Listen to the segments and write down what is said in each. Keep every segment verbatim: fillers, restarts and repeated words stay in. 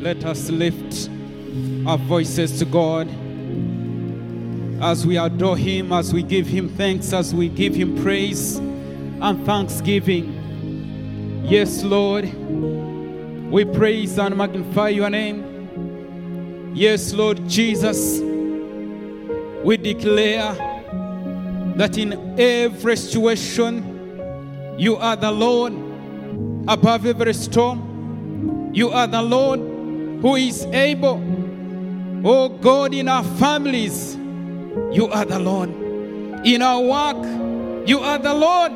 Let us lift our voices to God as we adore Him, as we give Him thanks, as we give Him praise and thanksgiving. Yes, Lord, we praise and magnify your name. Yes, Lord Jesus, we declare that in every situation, you are the Lord above every storm. You are the Lord who is able. Oh God, in our families, you are the Lord. In our work, you are the Lord.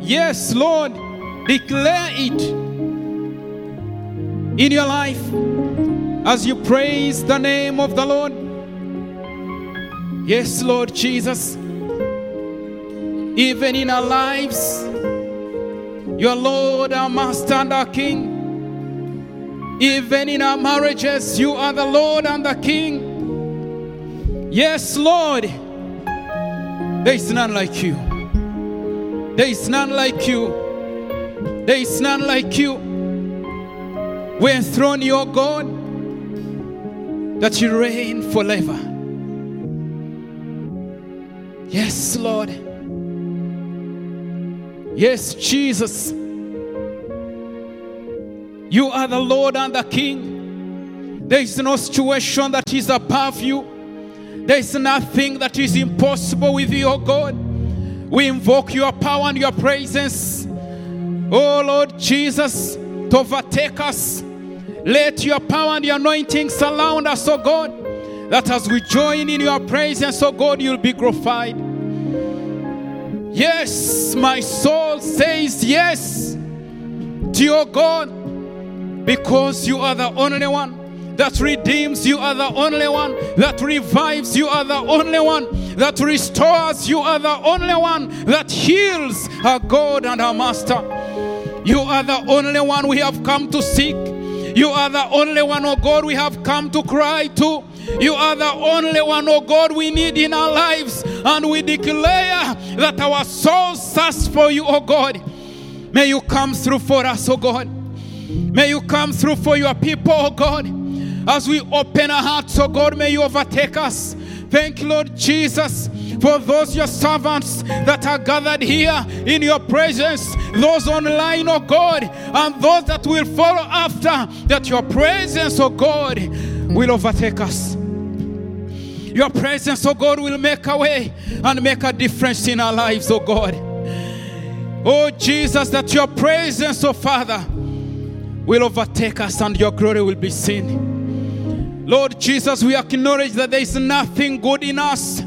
Yes, Lord, declare it in your life as you praise the name of the Lord. Yes, Lord Jesus, even in our lives, you are Lord, our Master and our King. Even in our marriages, you are the Lord and the King. Yes, Lord, there is none like you. There is none like you. There is none like you. We enthrone you, O God, that you reign forever. Yes, Lord. Yes, Jesus. You are the Lord and the King. There is no situation that is above you. There is nothing that is impossible with you, O God. We invoke your power and your presence, O Lord Jesus, to overtake us. Let your power and your anointing surround us, O God, that as we join in your praise and so God, you'll be glorified. Yes, my soul says yes to your God, because you are the only one that redeems. You are the only one that revives. You are the only one that restores. You are the only one that heals, our God and our Master. You are the only one we have come to seek. You are the only one, oh God, we have come to cry to. You are the only one, oh God, we need in our lives. And we declare that our soul thirsts for you, oh God. May you come through for us, oh God. May you come through for your people, oh God. As we open our hearts, oh God, may you overtake us. Thank you, Lord Jesus, for those your servants that are gathered here in your presence, those online, oh God, and those that will follow after, that your presence, oh God, will overtake us. Your presence, oh God, will make a way and make a difference in our lives, oh God. Oh Jesus, that your presence, oh Father, will overtake us and your glory will be seen. Lord Jesus, we acknowledge that there is nothing good in us,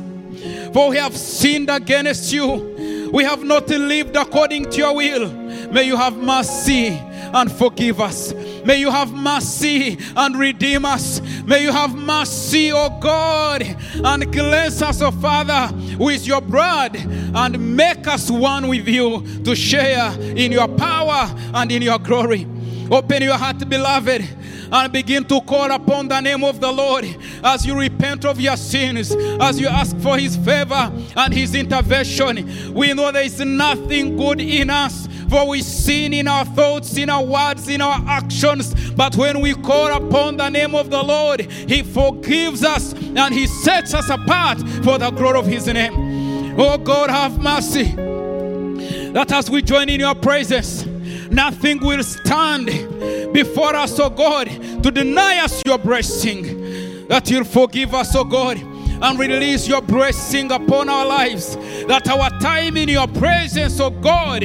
for we have sinned against you. We have not lived according to your will. May you have mercy and forgive us. May you have mercy and redeem us. May you have mercy, O God, and cleanse us, O Father, with your blood, and make us one with you to share in your power and in your glory. Open your heart, beloved, and begin to call upon the name of the Lord as you repent of your sins, as you ask for His favor and His intervention. We know there is nothing good in us, for we sin in our thoughts, in our words, in our actions. But when we call upon the name of the Lord, He forgives us and He sets us apart for the glory of His name. Oh God, have mercy, that as we join in your presence, nothing will stand before us, oh God, to deny us your blessing. That you'll forgive us, oh God, and release your blessing upon our lives. That our time in your presence, oh God,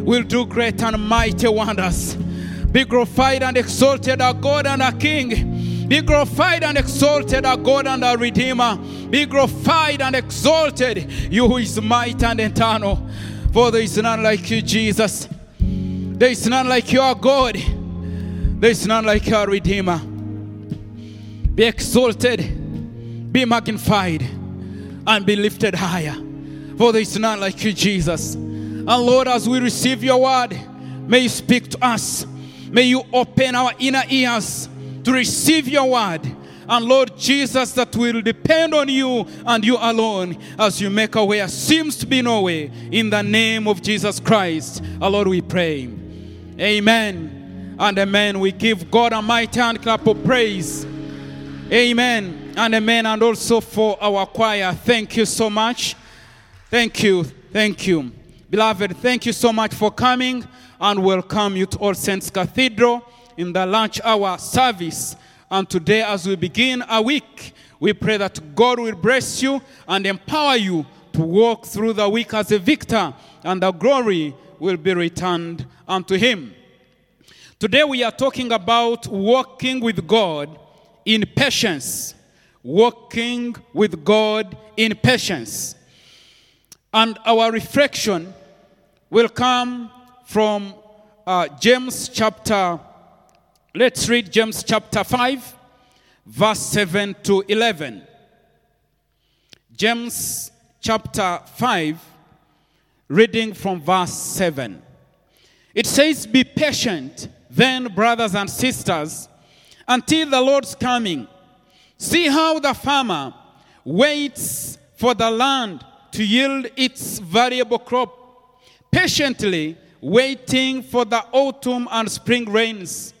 will do great and mighty wonders. Be glorified and exalted, our God and our King. Be glorified and exalted, our God and our Redeemer. Be glorified and exalted, you who is mighty and eternal. For there is none like you, Jesus. There is none like you, our God. There is none like our Redeemer. Be exalted, be magnified, and be lifted higher. For there is none like you, Jesus. And Lord, as we receive your word, may you speak to us. May you open our inner ears to receive your word. And Lord Jesus, that we will depend on you and you alone as you make a way. There seems to be no way. In the name of Jesus Christ, our Lord, we pray. Amen. and amen. We give God a mighty hand clap of praise. Amen and amen. And also for our choir, thank you so much. Thank you. Thank you. Beloved, thank you so much for coming, and welcome you to All Saints Cathedral in the lunch hour service. And today, as we begin our week, we pray that God will bless you and empower you to walk through the week as a victor, and the glory will be returned unto him. Today we are talking about walking with God in patience. Walking with God in patience. And our reflection will come from uh, James chapter, let's read James chapter five, verse seven to eleven. James chapter five, reading from verse seven. It says, "Be patient then, brothers and sisters, until the Lord's coming. See how the farmer waits for the land to yield its variable crop, patiently waiting for the autumn and spring rains.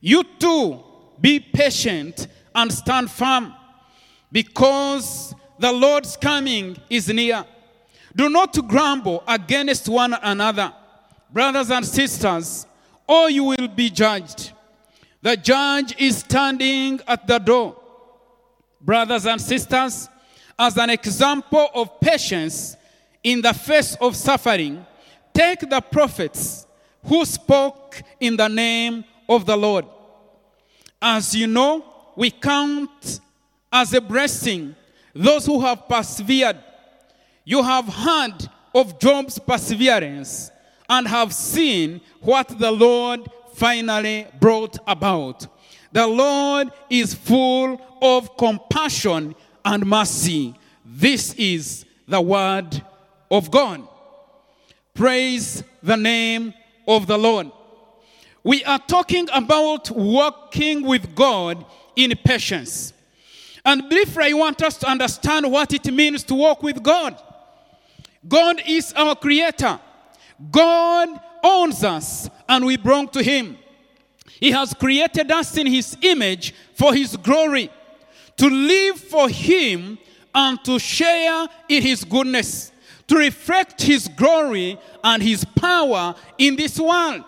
You too, be patient and stand firm, because the Lord's coming is near. Do not grumble against one another, brothers and sisters, or you will be judged. The judge is standing at the door. Brothers and sisters, as an example of patience in the face of suffering, take the prophets who spoke in the name of the Lord. As you know, we count as a blessing those who have persevered. You have heard of Job's perseverance and have seen what the Lord finally brought about. The Lord is full of compassion and mercy." This is the word of God. Praise the name of the Lord. We are talking about walking with God in patience. And briefly, I want us to understand what it means to walk with God. God is our creator. God owns us and we belong to him. He has created us in his image for his glory, to live for him and to share in his goodness, to reflect his glory and his power in this world.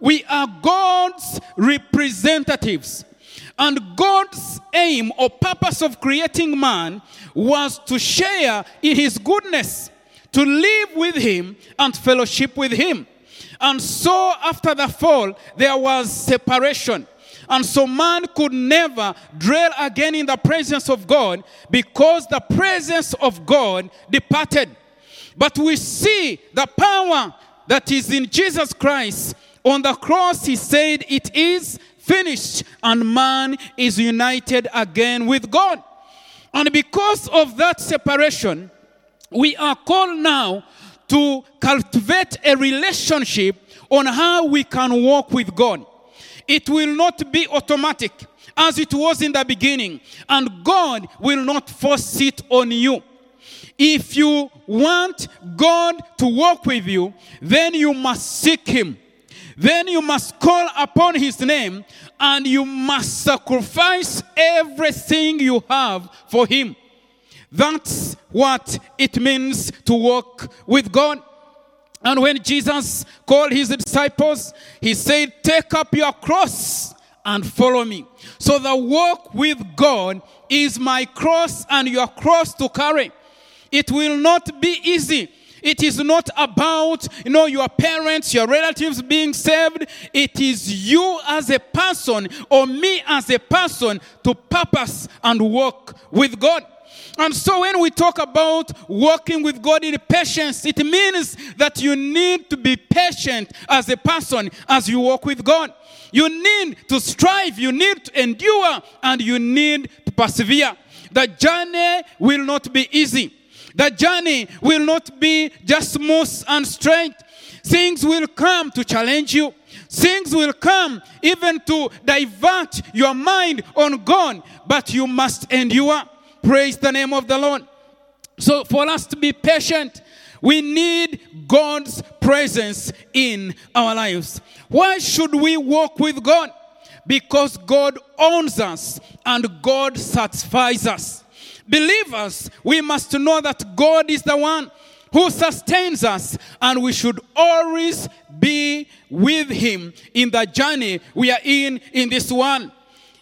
We are God's representatives. And God's aim or purpose of creating man was to share in his goodness, to live with him and fellowship with him. And so after the fall, there was separation. And so man could never dwell again in the presence of God, because the presence of God departed. But we see the power that is in Jesus Christ. On the cross, he said, "It is finished," and man is united again with God. And because of that separation, we are called now to cultivate a relationship on how we can walk with God. It will not be automatic as it was in the beginning, and God will not force it on you. If you want God to walk with you, then you must seek him. Then you must call upon his name, and you must sacrifice everything you have for him. That's what it means to walk with God. And when Jesus called his disciples, he said, "Take up your cross and follow me." So the walk with God is my cross and your cross to carry. It will not be easy. It is not about, you know, your parents, your relatives being saved. It is you as a person, or me as a person, to purpose and walk with God. And so when we talk about walking with God in patience, it means that you need to be patient as a person as you walk with God. You need to strive, you need to endure, and you need to persevere. The journey will not be easy. The journey will not be just smooth and straight. Things will come to challenge you. Things will come even to divert your mind on God, but you must endure. Praise the name of the Lord. So for us to be patient, We need God's presence in our lives. Why should we walk with God? Because God owns us and God satisfies us. Believers, we must know that God is the one who sustains us, and we should always be with him in the journey we are in, in this one.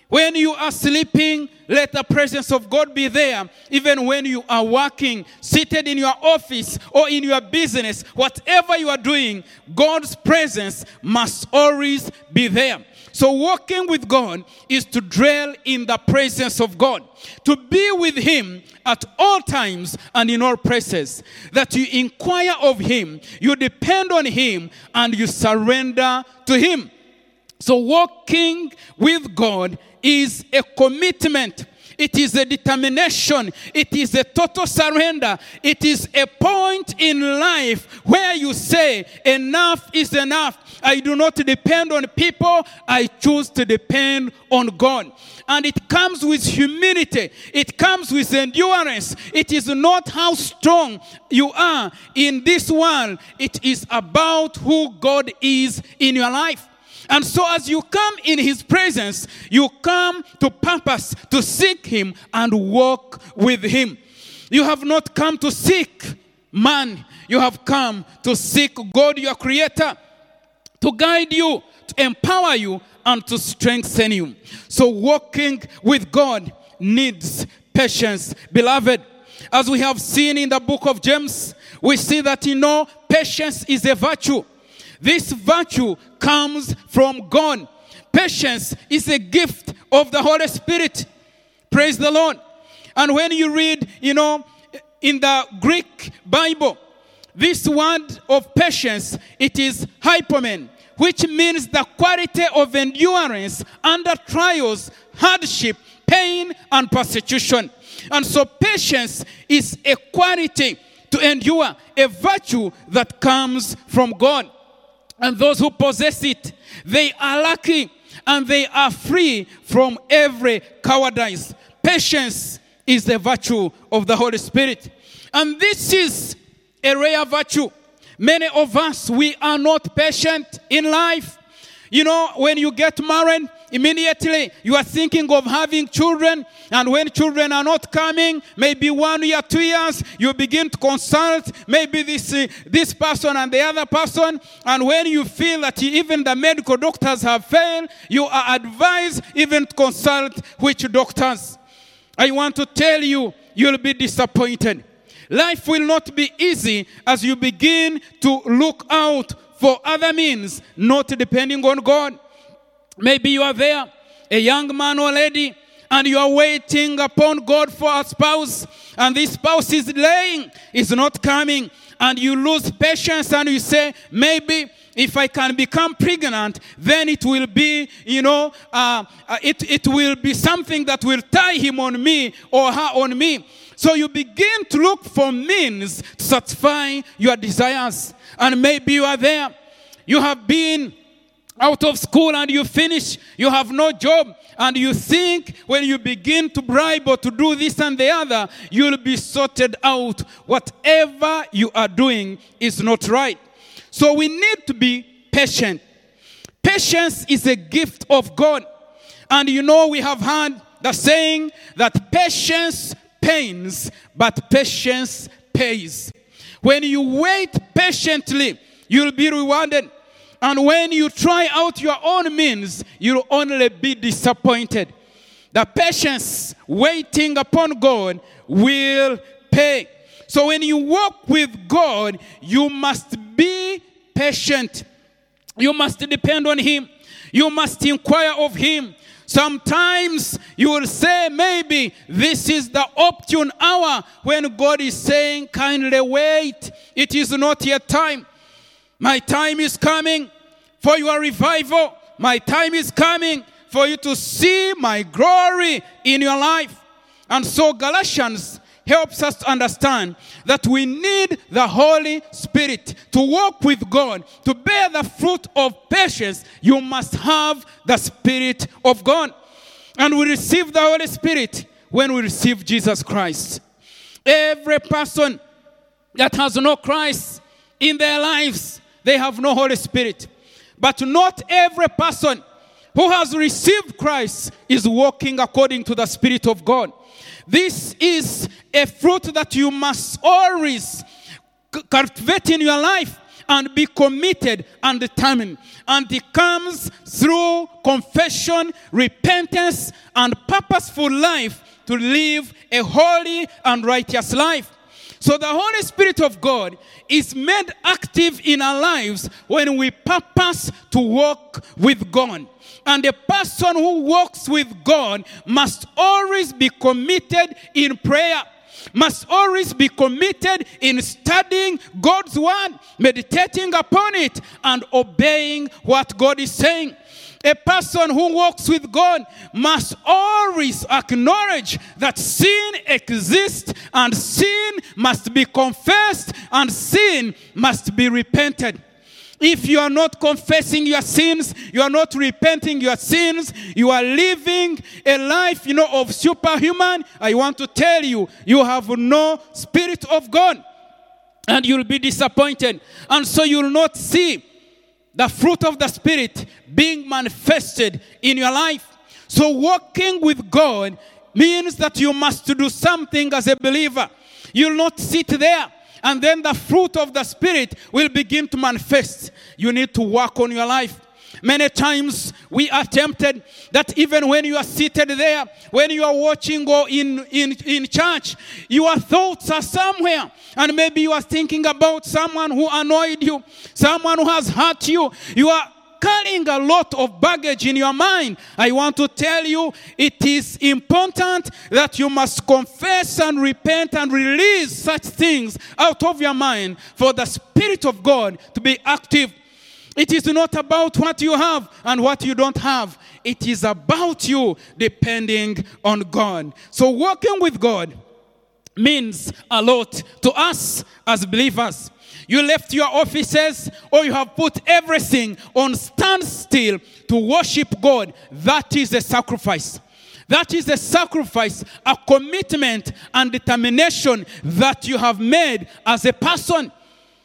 When you are sleeping, let the presence of God be there. Even when you are working, seated in your office or in your business, whatever you are doing, God's presence must always be there. So walking with God is to dwell in the presence of God, to be with him at all times and in all places, that you inquire of him, you depend on him, and you surrender to him. So walking with God is a commitment. It is a determination. It is a total surrender. It is a point in life where you say, enough is enough. I do not depend on people. I choose to depend on God. And it comes with humility. It comes with endurance. It is not how strong you are in this world. It is about who God is in your life. And so as you come in his presence, you come to purpose to seek him and walk with him. You have not come to seek man. You have come to seek God, your creator, to guide you, to empower you, and to strengthen you. So walking with God needs patience, beloved. As we have seen in the book of James, we see that, you know, patience is a virtue. This virtue comes from God. Patience is a gift of the Holy Spirit. Praise the Lord. And when you read, you know, in the Greek Bible, this word of patience, it is hypomen, which means the quality of endurance under trials, hardship, pain, and persecution. And so patience is a quality to endure, a virtue that comes from God. And those who possess it, they are lucky and they are free from every cowardice. Patience is the virtue of the Holy Spirit. And this is a rare virtue. Many of us, we are not patient in life. You know, when you get married, immediately you are thinking of having children, and when children are not coming, maybe one year, two years, you begin to consult maybe this uh, this person and the other person, and when you feel that even the medical doctors have failed, you are advised even to consult which doctors. I want to tell you, you'll be disappointed. Life will not be easy as you begin to look out for other means, not depending on God. Maybe you are there, a young man or lady, and you are waiting upon God for a spouse, and this spouse is delaying, is not coming, and you lose patience, and you say, maybe if I can become pregnant, then it will be, you know, uh, it, it will be something that will tie him on me or her on me. So you begin to look for means to satisfy your desires, and maybe you are there. You have been out of school and you finish, you have no job, and you think when you begin to bribe or to do this and the other, you'll be sorted out. Whatever you are doing is not right. So we need to be patient. Patience is a gift of God. And you know, we have heard the saying that patience pains, but patience pays. When you wait patiently, you'll be rewarded. And when you try out your own means, you'll only be disappointed. The patience waiting upon God will pay. So when you walk with God, you must be patient. You must depend on him. You must inquire of him. Sometimes you will say, maybe this is the opportune hour when God is saying, kindly wait. It is not yet time. My time is coming for your revival. My time is coming for you to see my glory in your life. And so Galatians helps us to understand that we need the Holy Spirit to walk with God, to bear the fruit of patience. You must have the Spirit of God. And we receive the Holy Spirit when we receive Jesus Christ. Every person that has no Christ in their lives, they have no Holy Spirit. But not every person who has received Christ is walking according to the Spirit of God. This is a fruit that you must always cultivate in your life and be committed and determined. And it comes through confession, repentance, and purposeful life to live a holy and righteous life. So the Holy Spirit of God is made active in our lives when we purpose to walk with God. And a person who walks with God must always be committed in prayer, must always be committed in studying God's word, meditating upon it, and obeying what God is saying. A person who walks with God must always acknowledge that sin exists and sin must be confessed and sin must be repented. If you are not confessing your sins, you are not repenting your sins, you are living a life, you know, of superhuman, I want to tell you, you have no Spirit of God. And you'll be disappointed. And so you'll not see the fruit of the Spirit being manifested in your life. So walking with God means that you must do something as a believer. You'll not sit there and then the fruit of the Spirit will begin to manifest. You need to work on your life. Many times we are tempted that even when you are seated there, when you are watching or in, in, in church, your thoughts are somewhere. And maybe you are thinking about someone who annoyed you, someone who has hurt you. You are carrying a lot of baggage in your mind. I want to tell you, it is important that you must confess and repent and release such things out of your mind for the Spirit of God to be active. It is not about what you have and what you don't have. It is about you depending on God. So walking with God means a lot to us as believers. You left your offices or you have put everything on standstill to worship God. That is a sacrifice. That is a sacrifice, a commitment and determination that you have made as a person.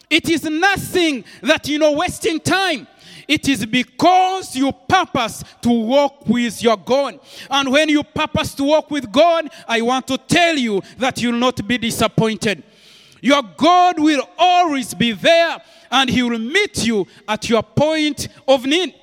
It is nothing that, you know, wasting time. It is because you purpose to walk with your God. And when you purpose to walk with God, I want to tell you that you'll not be disappointed. Your God will always be there and he will meet you at your point of need.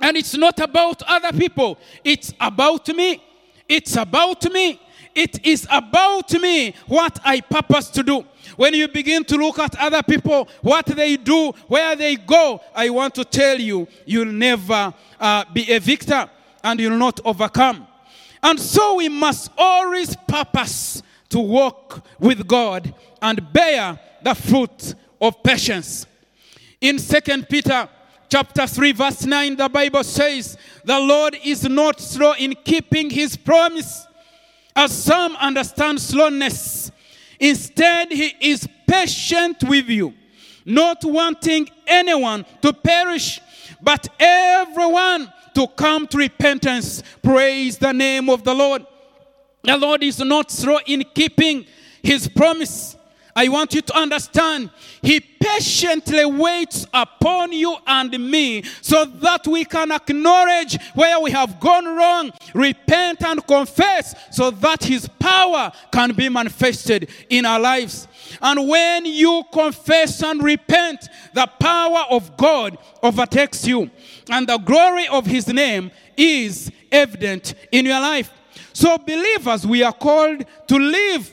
And it's not about other people. It's about me. It's about me. It is about me, what I purpose to do. When you begin to look at other people, what they do, where they go, I want to tell you, you'll never uh, be a victor and you'll not overcome. And so we must always purpose to walk with God and bear the fruit of patience. In Second Peter chapter three, verse nine, the Bible says, the Lord is not slow in keeping his promise, as some understand slowness. Instead, he is patient with you, not wanting anyone to perish, but everyone to come to repentance. Praise the name of the Lord. The Lord is not slow in keeping his promise. I want you to understand, he patiently waits upon you and me so that we can acknowledge where we have gone wrong, repent and confess so that his power can be manifested in our lives. And when you confess and repent, the power of God overtakes you and the glory of his name is evident in your life. So believers, we are called to live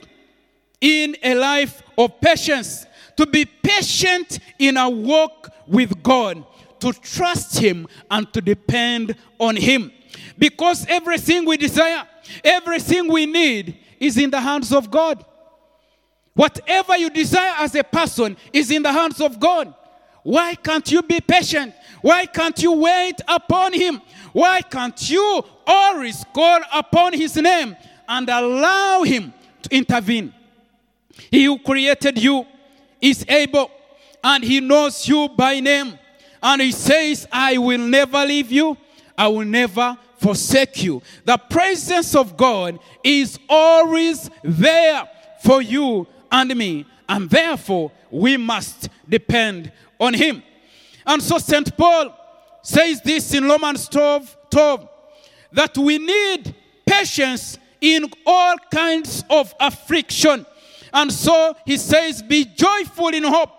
in a life of patience, to be patient in our walk with God, to trust him and to depend on him. Because everything we desire, everything we need is in the hands of God. Whatever you desire as a person is in the hands of God. Why can't you be patient? Why can't you wait upon him? Why can't you always call upon his name and allow him to intervene? He who created you is able, and he knows you by name. And he says, I will never leave you. I will never forsake you. The presence of God is always there for you and me and therefore we must depend on him. And so Saint Paul says this in Romans twelve, twelve, that we need patience in all kinds of affliction. And so he says, be joyful in hope,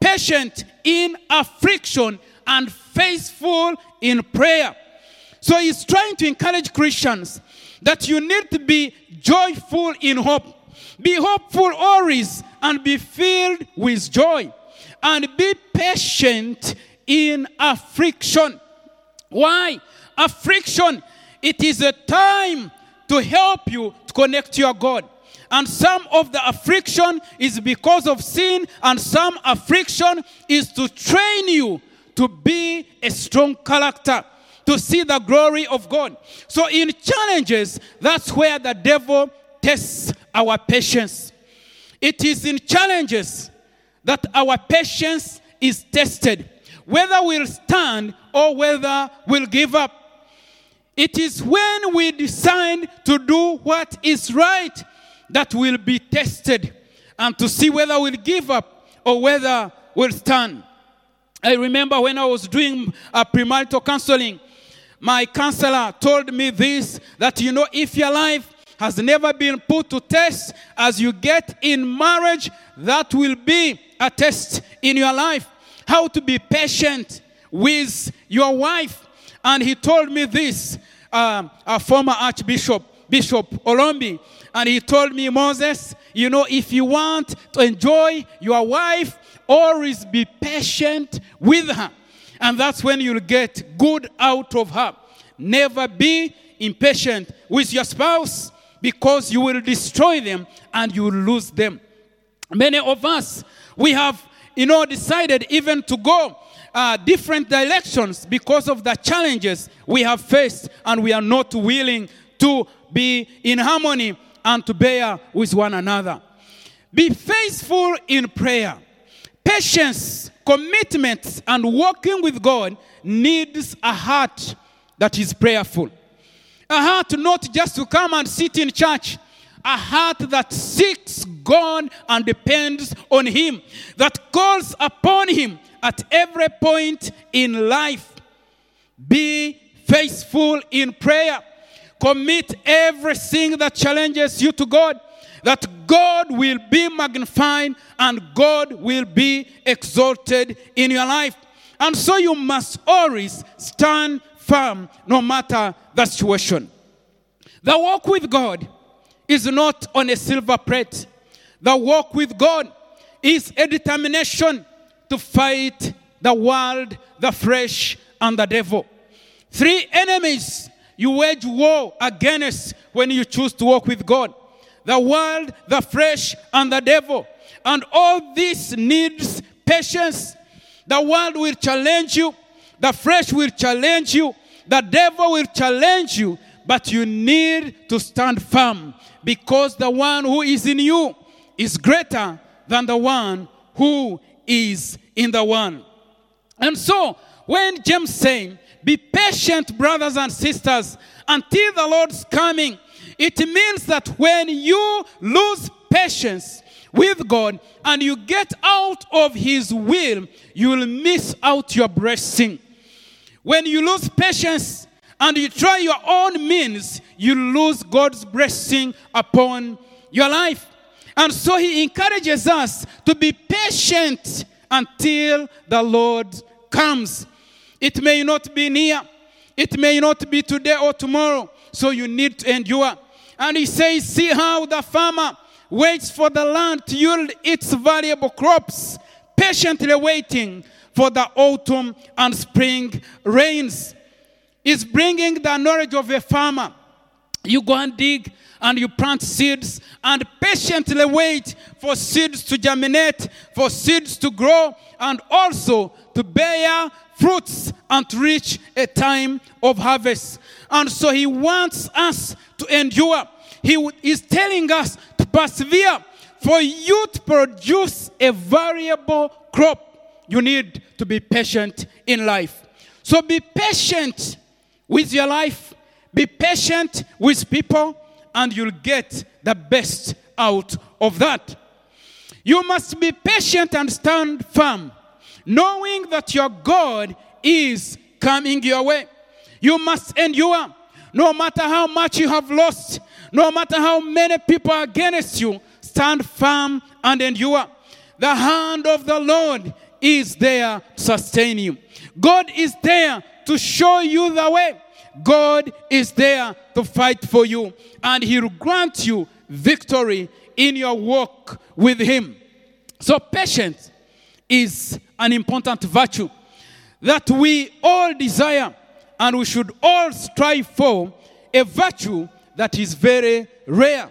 patient in affliction, and faithful in prayer. So he's trying to encourage Christians that you need to be joyful in hope. Be hopeful always and be filled with joy. And be patient in affliction. Why? Affliction, it is a time to help you to connect to your God. And some of the affliction is because of sin, and some affliction is to train you to be a strong character, to see the glory of God. So in challenges, that's where the devil tests our patience. It is in challenges that our patience is tested, whether we'll stand or whether we'll give up. It is when we decide to do what is right that will be tested, and to see whether we'll give up or whether we'll stand. I remember when I was doing a premarital counseling, my counselor told me this, that, you know, if your life has never been put to test, as you get in marriage, that will be a test in your life. How to be patient with your wife. And he told me this, um, a former Archbishop, Bishop Olombi, and he told me, Moses, you know, if you want to enjoy your wife, always be patient with her. And that's when you'll get good out of her. Never be impatient with your spouse, because you will destroy them and you will lose them. Many of us, we have, you know, decided even to go uh, different directions because of the challenges we have faced, and we are not willing to be in harmony and to bear with one another. Be faithful in prayer. Patience, commitment, and walking with God needs a heart that is prayerful. A heart not just to come and sit in church. A heart that seeks God and depends on him. That calls upon him at every point in life. Be faithful in prayer. Commit everything that challenges you to God, that God will be magnified and God will be exalted in your life. And so you must always stand firm no matter the situation. The walk with God is not on a silver plate. The walk with God is a determination to fight the world, the flesh, and the devil. Three enemies you wage war against when you choose to walk with God: the world, the flesh, and the devil. And all this needs patience. The world will challenge you. The flesh will challenge you. The devil will challenge you. But you need to stand firm, because the one who is in you is greater than the one who is in the world. And so, when James saying, be patient, brothers and sisters, until the Lord's coming, it means that when you lose patience with God and you get out of his will, you will miss out your blessing. When you lose patience and you try your own means, you lose God's blessing upon your life. And so he encourages us to be patient until the Lord comes. It may not be near. It may not be today or tomorrow. So you need to endure. And he says, see how the farmer waits for the land to yield its valuable crops, patiently waiting for the autumn and spring rains. It's bringing the knowledge of a farmer. You go and dig and you plant seeds and patiently wait for seeds to germinate, for seeds to grow, and also to bear fruits and to reach a time of harvest. And so he wants us to endure. He is telling us to persevere. For you to produce a variable crop, you need to be patient in life. So be patient with your life. Be patient with people, and you'll get the best out of that. You must be patient and stand firm, knowing that your God is coming your way. You must endure. No matter how much you have lost, no matter how many people are against you, stand firm and endure. The hand of the Lord is there to sustain you. God is there to show you the way. God is there to fight for you. And he will grant you victory in your walk with him. So patience is an important virtue that we all desire, and we should all strive for, a virtue that is very rare.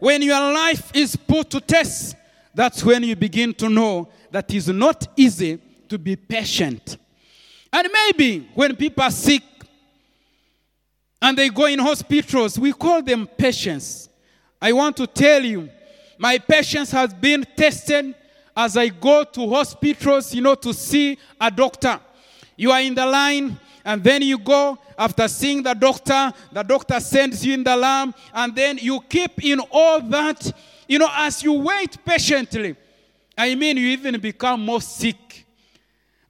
When your life is put to test, that's when you begin to know that it is not easy to be patient. And maybe when people are sick and they go in hospitals, we call them patients. I want to tell you, my patience has been tested as I go to hospitals, you know, to see a doctor. You are in the line, and then you go, after seeing the doctor, the doctor sends you in the line, and then you keep in all that, you know, as you wait patiently. I mean, you even become more sick.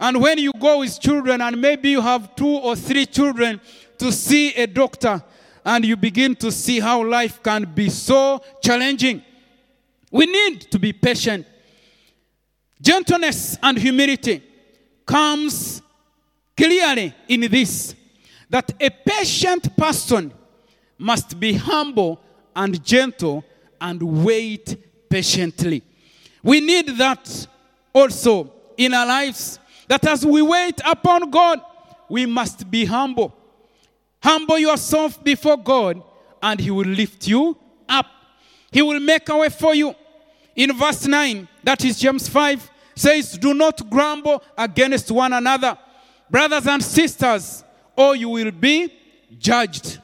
And when you go with children, and maybe you have two or three children to see a doctor, and you begin to see how life can be so challenging. We need to be patient. Gentleness and humility comes clearly in this, that a patient person must be humble and gentle and wait patiently. We need that also in our lives, that as we wait upon God, we must be humble. Humble yourself before God, and he will lift you up. He will make a way for you. In verse nine, that is James five, says, "Do not grumble against one another, brothers and sisters, or you will be judged."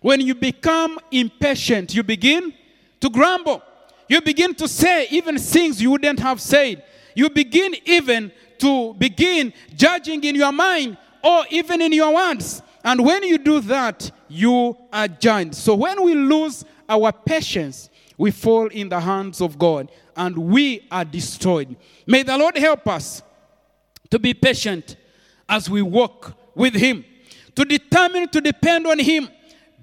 When you become impatient, you begin to grumble. You begin to say even things you wouldn't have said. You begin even to begin judging in your mind or even in your words. And when you do that, you are judged. So when we lose our patience, we fall in the hands of God and we are destroyed. May the Lord help us to be patient as we walk with him, to determine to depend on him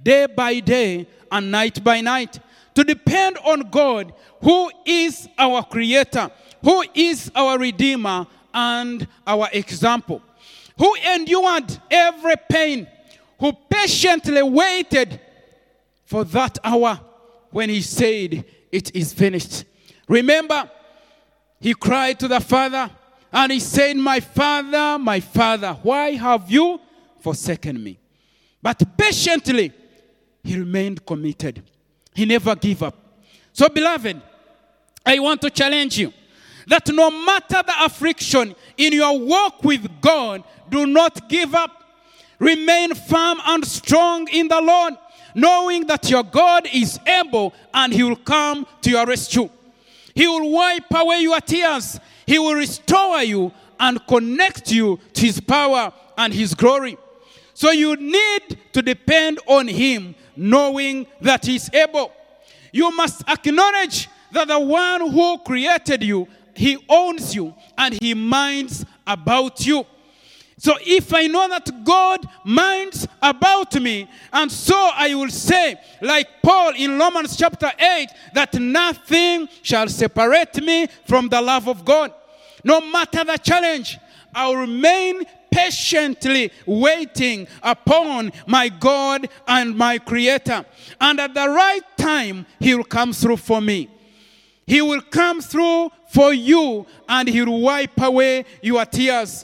day by day and night by night, to depend on God, who is our creator, who is our redeemer and our example, who endured every pain, who patiently waited for that hour when he said, "It is finished." Remember, he cried to the Father, and he said, "My Father, my Father, why have you forsaken me?" But patiently, he remained committed. He never gave up. So, beloved, I want to challenge you that no matter the affliction in your walk with God, do not give up. Remain firm and strong in the Lord, knowing that your God is able and he will come to your rescue. He will wipe away your tears. He will restore you and connect you to his power and his glory. So you need to depend on him, knowing that he's able. You must acknowledge that the one who created you, he owns you and he minds about you. So if I know that God minds about me, and so I will say, like Paul in Romans chapter eight, that nothing shall separate me from the love of God. No matter the challenge, I will remain patiently waiting upon my God and my Creator. And at the right time, he will come through for me. He will come through for you, and he will wipe away your tears.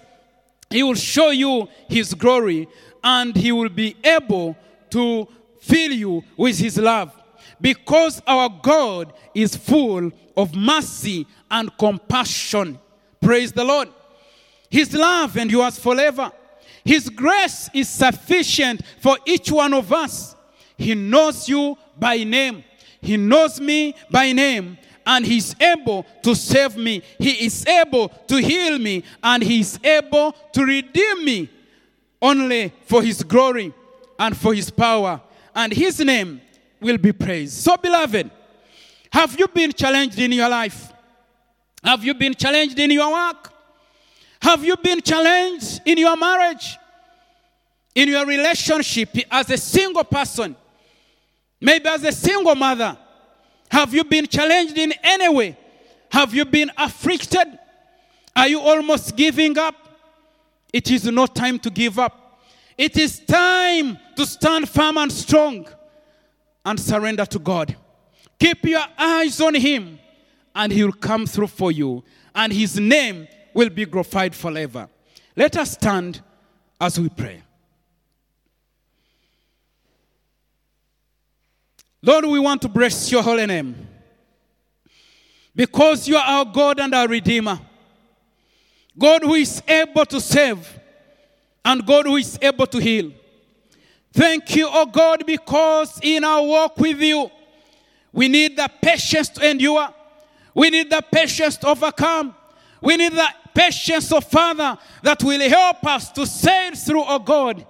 He will show you his glory, and he will be able to fill you with his love, because our God is full of mercy and compassion. Praise the Lord. His love endures forever. His grace is sufficient for each one of us. He knows you by name. He knows me by name. And he's able to save me. He is able to heal me. And he's able to redeem me, only for his glory and for his power. And his name will be praised. So, beloved, have you been challenged in your life? Have you been challenged in your work? Have you been challenged in your marriage? In your relationship as a single person? Maybe as a single mother? Have you been challenged in any way? Have you been afflicted? Are you almost giving up? It is not time to give up. It is time to stand firm and strong and surrender to God. Keep your eyes on Him, and He will come through for you, and His name will be glorified forever. Let us stand as we pray. Lord, we want to bless your holy name, because you are our God and our Redeemer. God who is able to save, and God who is able to heal. Thank you, O God, because in our walk with you, we need the patience to endure. We need the patience to overcome. We need the patience of Father that will help us to sail through, O God,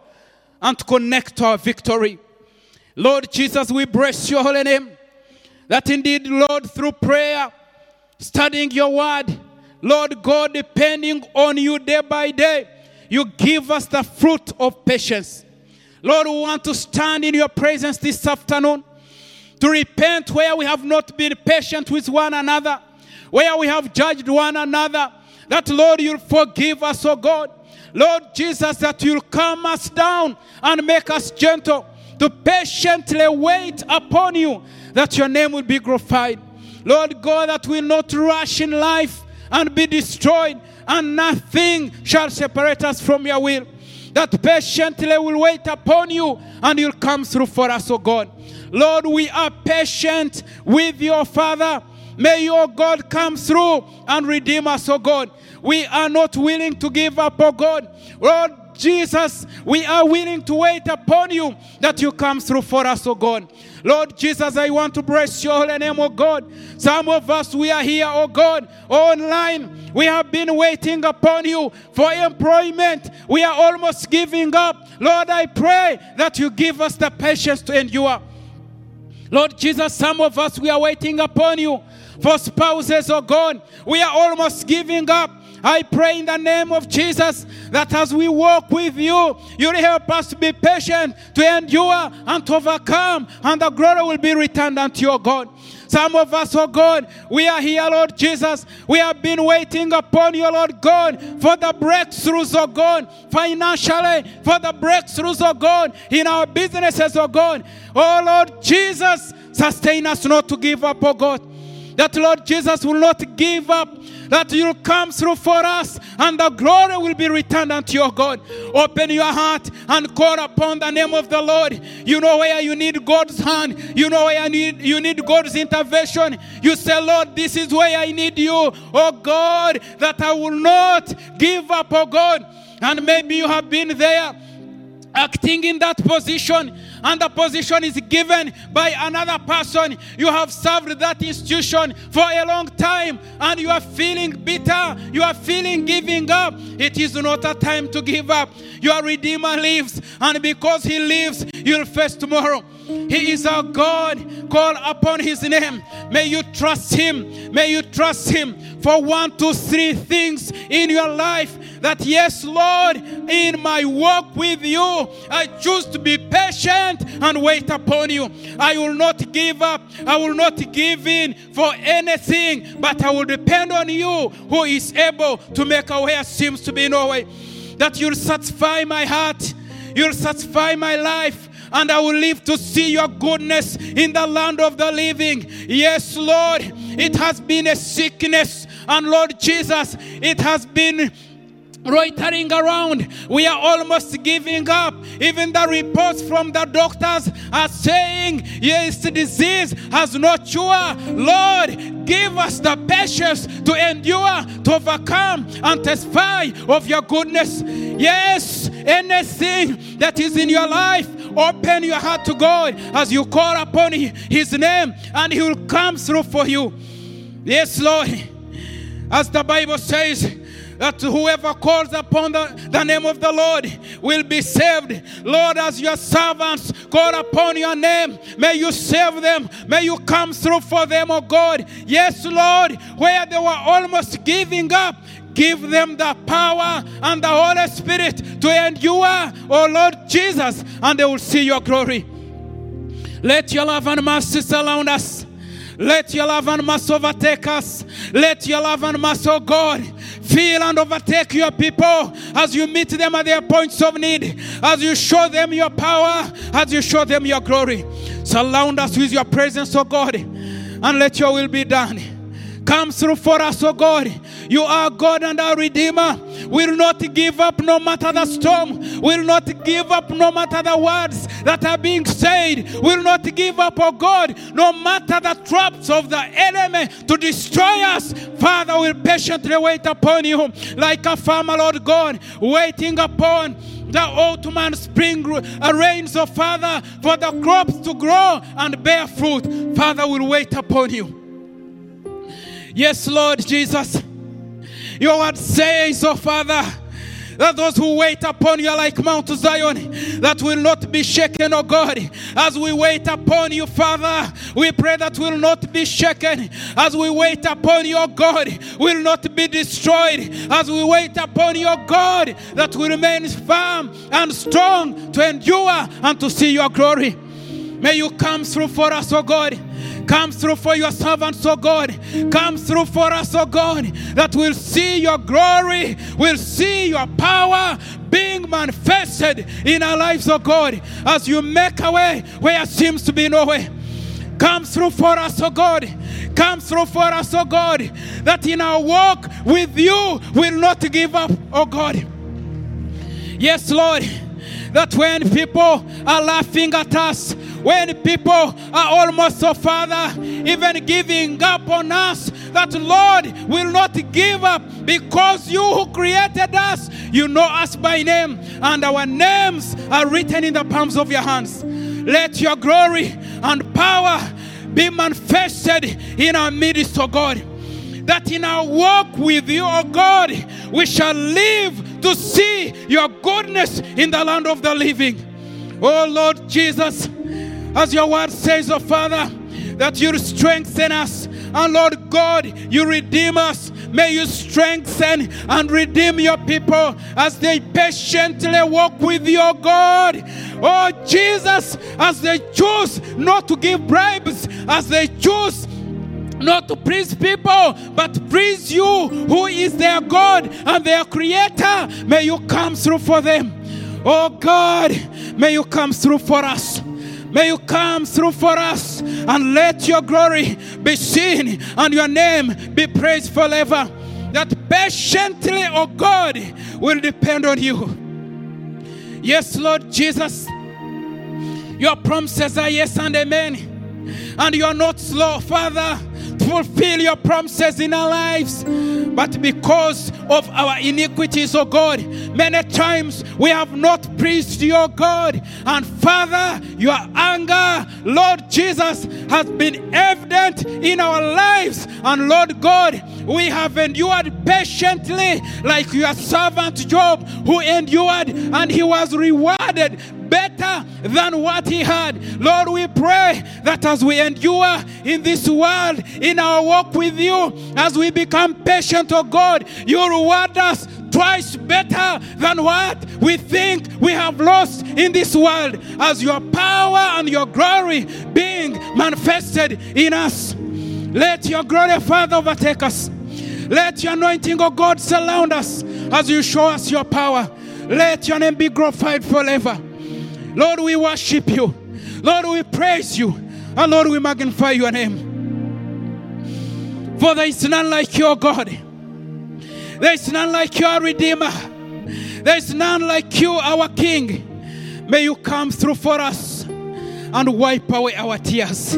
and to connect to our victory. Lord Jesus, we bless your holy name. That indeed, Lord, through prayer, studying your word, Lord God, depending on you day by day, you give us the fruit of patience. Lord, we want to stand in your presence this afternoon to repent where we have not been patient with one another, where we have judged one another, that, Lord, you'll forgive us, O God. Lord Jesus, that you'll calm us down and make us gentle to patiently wait upon you, that your name will be glorified. Lord God, that we'll not rush in life and be destroyed, and nothing shall separate us from your will. That patiently will wait upon you, and you'll come through for us, O God. Lord, we are patient with your Father. May your God come through and redeem us, O God. We are not willing to give up, O God. Lord Jesus, we are willing to wait upon you, that you come through for us, O God. Lord Jesus, I want to bless your holy name, O God. Some of us, we are here, O God, online. We have been waiting upon you for employment. We are almost giving up. Lord, I pray that you give us the patience to endure. Lord Jesus, some of us, we are waiting upon you for spouses, O God. We are almost giving up. I pray in the name of Jesus that as we walk with you, you'll help us to be patient, to endure, and to overcome, and the glory will be returned unto your God. Some of us, oh God, we are here, Lord Jesus. We have been waiting upon you, Lord God, for the breakthroughs, oh God, financially, for the breakthroughs, oh God, in our businesses, oh God. Oh Lord Jesus, sustain us not to give up, oh God. That Lord Jesus will not give up, that you'll come through for us, and the glory will be returned unto your God. Open your heart and call upon the name of the Lord. You know where you need God's hand. You know where you need, you need God's intervention. You say, Lord, this is where I need you, oh God, that I will not give up, oh God. And maybe you have been there, acting in that position, and the position is given by another person. You have served that institution for a long time, and you are feeling bitter. You are feeling giving up. It is not a time to give up. Your Redeemer lives, and because He lives, you'll face tomorrow. He is our God. Call upon His name. May you trust Him. May you trust Him for one, two, three things in your life. That yes, Lord, in my walk with you, I choose to be patient and wait upon you. I will not give up. I will not give in for anything, but I will depend on you who is able to make a way that seems to be no way. That you'll satisfy my heart. You'll satisfy my life. And I will live to see your goodness in the land of the living. Yes, Lord, it has been a sickness. And Lord Jesus, it has been loitering around. We are almost giving up. Even the reports from the doctors are saying, yes, the disease has no cure. Lord, give us the patience to endure, to overcome, and testify of your goodness. Yes, anything that is in your life, open your heart to God as you call upon His name, and He will come through for you. Yes, Lord, as the Bible says, that whoever calls upon the, the name of the Lord will be saved. Lord, as your servants call upon your name, may you save them. May you come through for them, oh God. Yes, Lord, where they were almost giving up, give them the power and the Holy Spirit to endure, oh Lord Jesus, and they will see your glory. Let your love and mercy surround us. Let your love and mercy overtake us. Let your love and mercy, oh God, fill and overtake your people as you meet them at their points of need, as you show them your power, as you show them your glory. Surround us with your presence, oh God, and let your will be done. Come through for us, oh God. You are God and our Redeemer. We will not give up no matter the storm. We will not give up no matter the words that are being said. We will not give up, oh God, no matter the traps of the enemy to destroy us. Father, we will patiently wait upon you like a farmer, Lord God, waiting upon the autumn spring rains, oh Father, for the crops to grow and bear fruit. Father, we will wait upon you. Yes, Lord Jesus, your word says, oh Father, that those who wait upon you are like Mount Zion, that will not be shaken, oh God. As we wait upon you, Father, we pray that we will not be shaken. As we wait upon you, oh God, we will not be destroyed. As we wait upon you, oh God, that we remain firm and strong to endure and to see your glory. May you come through for us, oh God. Come through for your servants, oh God. Come through for us, oh God, that we'll see your glory, we'll see your power being manifested in our lives, oh God, as you make a way where there seems to be no way. Come through for us, oh God. Come through for us, oh God, that in our walk with you, we'll not give up, oh God. Yes, Lord, that when people are laughing at us, when people are almost, oh Father, even giving up on us, that Lord will not give up, because you who created us, you know us by name, and our names are written in the palms of your hands. Let your glory and power be manifested in our midst, oh God, that in our walk with you, oh God, we shall live to see your goodness in the land of the living. Oh Lord Jesus, as your word says, oh Father, that you strengthen us. And Lord God, you redeem us. May you strengthen and redeem your people as they patiently walk with you, oh God. Oh Jesus, as they choose not to give bribes, as they choose not to please people, but praise you who is their God and their creator. May you come through for them. Oh God, may you come through for us. May you come through for us and let your glory be seen and your name be praised forever. That patiently, oh God, will depend on you. Yes, Lord Jesus, your promises are yes and amen. And you are not slow, Father, to fulfill your promises in our lives. But because of our iniquities, oh God, many times we have not praised you, oh God. And Father, your anger, Lord Jesus, has been evident in our lives. And Lord God, we have endured patiently, like your servant Job, who endured and he was rewarded better than what he had. Lord, we pray that as we endure in this world, in our walk with you, as we become patient, oh God, you reward us twice better than what we think we have lost in this world, as your power and your glory being manifested in us. Let your glory, Father, overtake us. Let your anointing, oh God, surround us as you show us your power. Let your name be glorified forever. Lord, we worship you. Lord, we praise you. And Lord, we magnify your name. For there is none like you, O God. There is none like you, our Redeemer. There is none like you, our King. May you come through for us and wipe away our tears.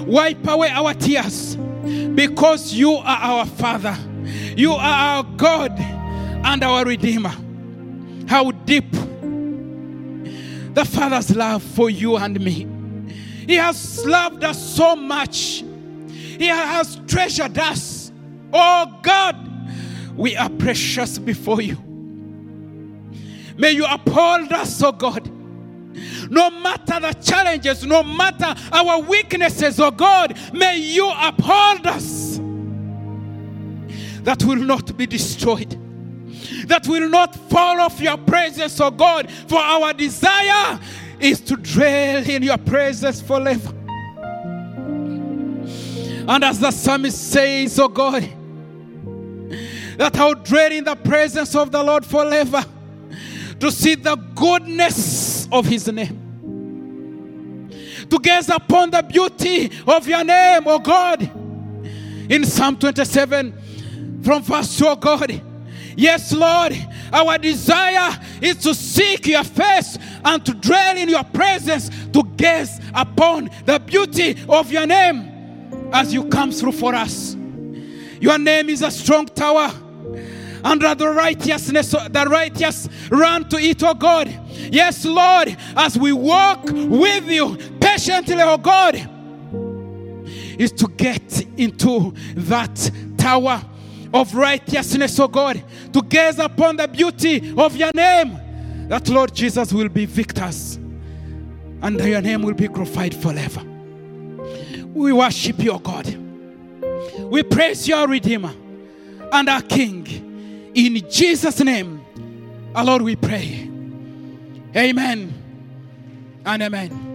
Wipe away our tears. Because you are our Father. You are our God and our Redeemer. How deep the Father's love for you and me. He has loved us so much. He has treasured us. Oh God, we are precious before you. May you uphold us, oh God. No matter the challenges, no matter our weaknesses, oh God, may you uphold us. That will not be destroyed. That will not fall off your presence, oh God. For our desire is to dwell in your presence forever. And as the psalmist says, oh God, that I'll dwell in the presence of the Lord forever, to see the goodness of his name, to gaze upon the beauty of your name, O God. In Psalm twenty-seven, from verse two, O God, yes, Lord, our desire is to seek your face and to dwell in your presence, to gaze upon the beauty of your name as you come through for us. Your name is a strong tower. Under the righteousness, the righteous run to it, O God. Yes, Lord, as we walk with you patiently, O God, is to get into that tower of righteousness, O God, to gaze upon the beauty of your name, that Lord Jesus will be victors and your name will be glorified forever. We worship you, O God. We praise your Redeemer and our King. In Jesus' name, our Lord, we pray. Amen and amen.